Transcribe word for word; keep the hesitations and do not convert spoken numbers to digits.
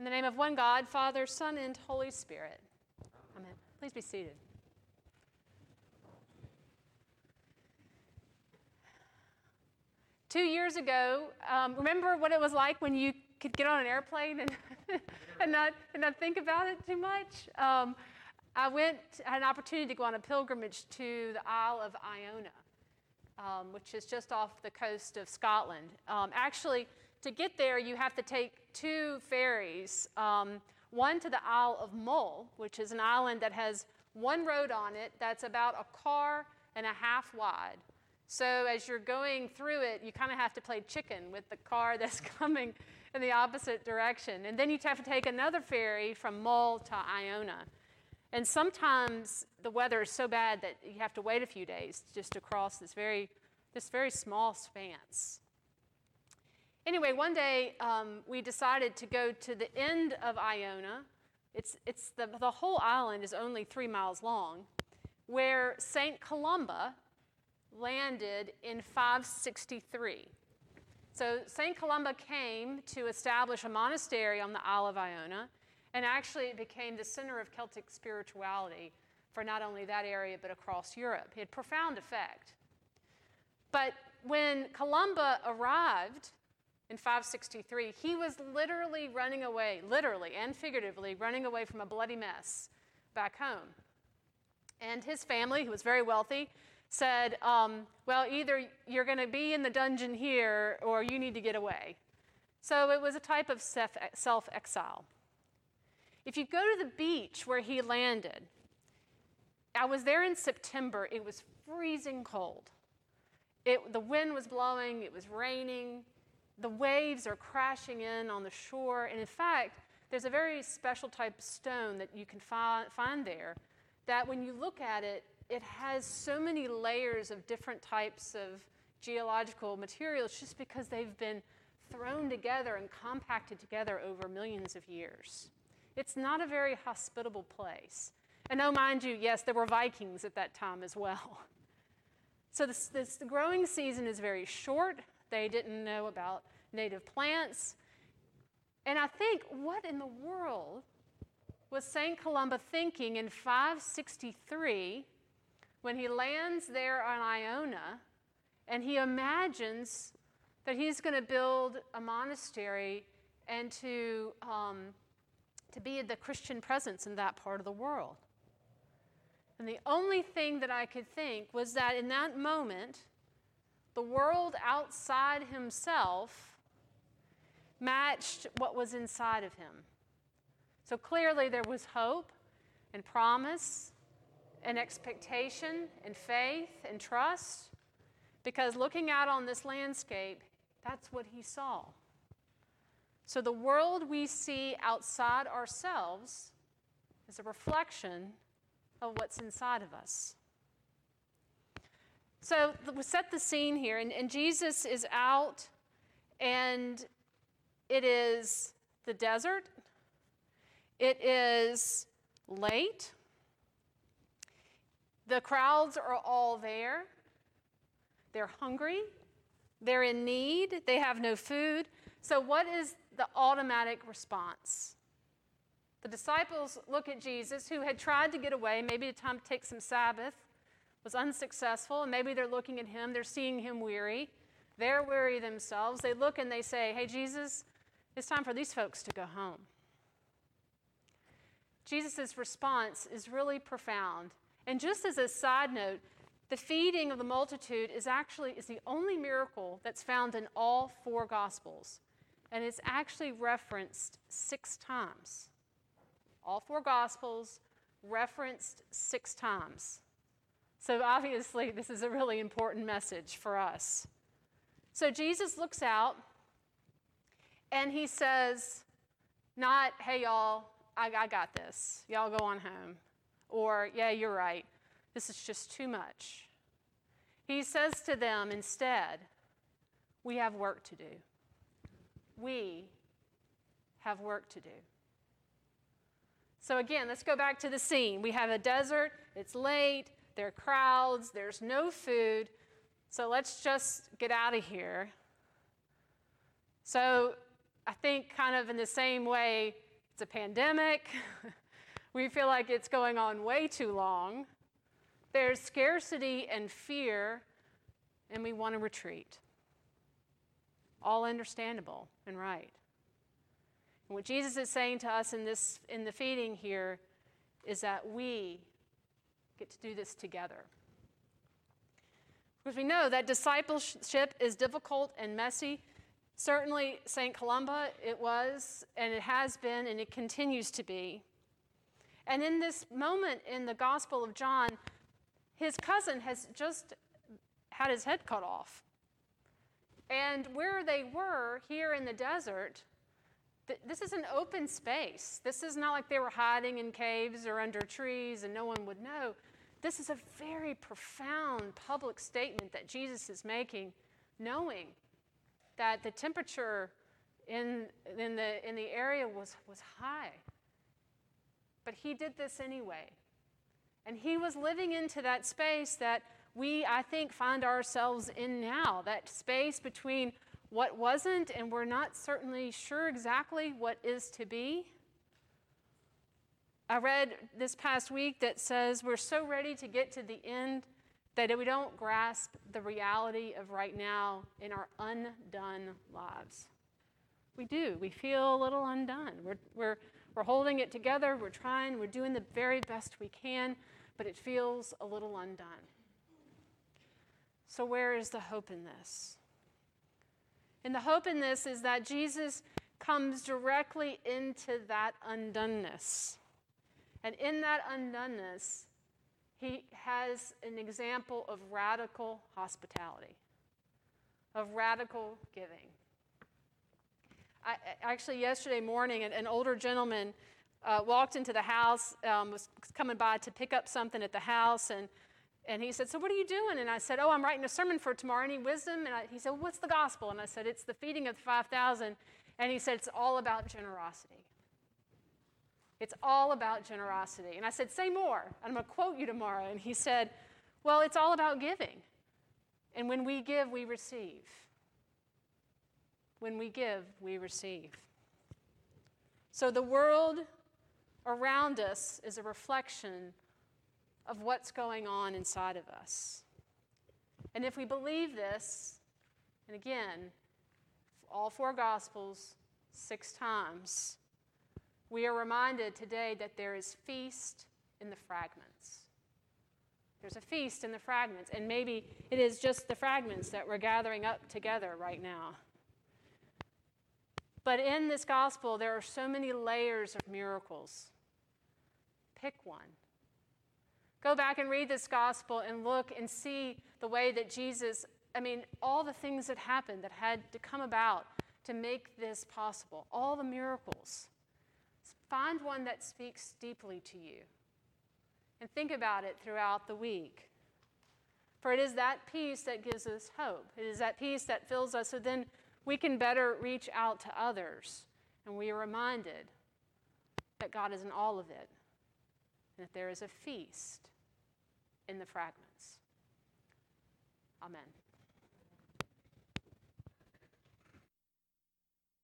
In the name of one God, Father, Son, and Holy Spirit. Amen. Please be seated. Two years ago, um, remember what it was like when you could get on an airplane and and not and not think about it too much? Um, I went had an opportunity to go on a pilgrimage to the Isle of Iona, um, which is just off the coast of Scotland. Um, actually, to get there, you have to take two ferries, um, one to the Isle of Mull, which is an island that has one road on it that's about a car and a half wide. So as you're going through it, you kind of have to play chicken with the car that's coming in the opposite direction. And then you have to take another ferry from Mull to Iona. And sometimes the weather is so bad that you have to wait a few days just to cross this very, this very small expanse. Anyway, one day um, we decided to go to the end of Iona. It's, it's the, the whole island is only three miles long, where Saint Columba landed in five sixty-three. So Saint Columba came to establish a monastery on the Isle of Iona, and actually it became the center of Celtic spirituality for not only that area but across Europe. It had a profound effect. But when Columba arrived in five sixty-three, he was literally running away, literally and figuratively running away from a bloody mess back home. And his family, who was very wealthy, said, um, well, either you're going to be in the dungeon here or you need to get away. So it was a type of self-exile. If you go to the beach where he landed, I was there in September. It was freezing cold. It, the wind was blowing. It was raining. The waves are crashing in on the shore. And in fact, there's a very special type of stone that you can fi- find there that when you look at it, it has so many layers of different types of geological materials just because they've been thrown together and compacted together over millions of years. It's not a very hospitable place. And oh, mind you, yes, there were Vikings at that time as well. So this, this, the growing season is very short. They didn't know about native plants. And I think, what in the world was Saint Columba thinking in five sixty-three when he lands there on Iona and he imagines that he's going to build a monastery and to, um, to be the Christian presence in that part of the world? And the only thing that I could think was that in that moment, the world outside himself matched what was inside of him. So clearly there was hope and promise and expectation and faith and trust, because looking out on this landscape, that's what he saw. So the world we see outside ourselves is a reflection of what's inside of us. So we set the scene here, and, and Jesus is out, and it is the desert. It is late. The crowds are all there. They're hungry. They're in need. They have no food. So what is the automatic response? The disciples look at Jesus, who had tried to get away, maybe a time to take some Sabbath, was unsuccessful, and maybe they're looking at him. They're seeing him weary. They're weary themselves. They look and they say, hey, Jesus, it's time for these folks to go home. Jesus' response is really profound. And just as a side note, the feeding of the multitude is actually is the only miracle that's found in all four Gospels. And it's actually referenced six times. All four Gospels referenced six times. So obviously, this is a really important message for us. So Jesus looks out, and he says, not, hey, y'all, I, I got this. Y'all go on home. Or, yeah, you're right. This is just too much. He says to them instead, we have work to do. We have work to do. So again, let's go back to the scene. We have a desert. It's late. There are crowds, there's no food, so let's just get out of here. So I think kind of in the same way It's a pandemic. We feel like it's going on way too long. There's scarcity and fear, and we want to retreat. All understandable and right. And what Jesus is saying to us in this in the feeding here is that we get to do this together. Because we know that discipleship is difficult and messy. Certainly, Saint Columba, it was, and it has been, and it continues to be. And in this moment in the Gospel of John, his cousin has just had his head cut off. And where they were here in the desert, th- this is an open space. This is not like they were hiding in caves or under trees and no one would know. This is a very profound public statement that Jesus is making, knowing that the temperature in, in, the, in the area was, was high. But he did this anyway. And he was living into that space that we, I think, find ourselves in now, that space between what wasn't and we're not certainly sure exactly what is to be. I read this past week that says we're so ready to get to the end that we don't grasp the reality of right now in our undone lives. We do. We feel a little undone. We're, we're We're holding it together, we're trying, we're doing the very best we can, but it feels a little undone. So where is the hope in this? And the hope in this is that Jesus comes directly into that undoneness. And in that undoneness, he has an example of radical hospitality, of radical giving. I, actually, yesterday morning, an, an older gentleman uh, walked into the house, um, was coming by to pick up something at the house, and, and he said, so what are you doing? And I said, oh, I'm writing a sermon for tomorrow. Any wisdom? And I, he said, well, what's the gospel? And I said, it's the feeding of the five thousand. And he said, it's all about generosity. It's all about generosity. And I said, say more. I'm going to quote you tomorrow. And he said, well, it's all about giving. And when we give, we receive. When we give, we receive. So the world around us is a reflection of what's going on inside of us. And if we believe this, and again, all four Gospels, six times, we are reminded today that there is feast in the fragments. There's a feast in the fragments, and maybe it is just the fragments that we're gathering up together right now. But in this gospel, there are so many layers of miracles. Pick one. Go back and read this gospel and look and see the way that Jesus, I mean, all the things that happened that had to come about to make this possible, all the miracles. Find one that speaks deeply to you and think about it throughout the week. For it is that peace that gives us hope. It is that peace that fills us so then we can better reach out to others, and we are reminded that God is in all of it, and that there is a feast in the fragments. Amen.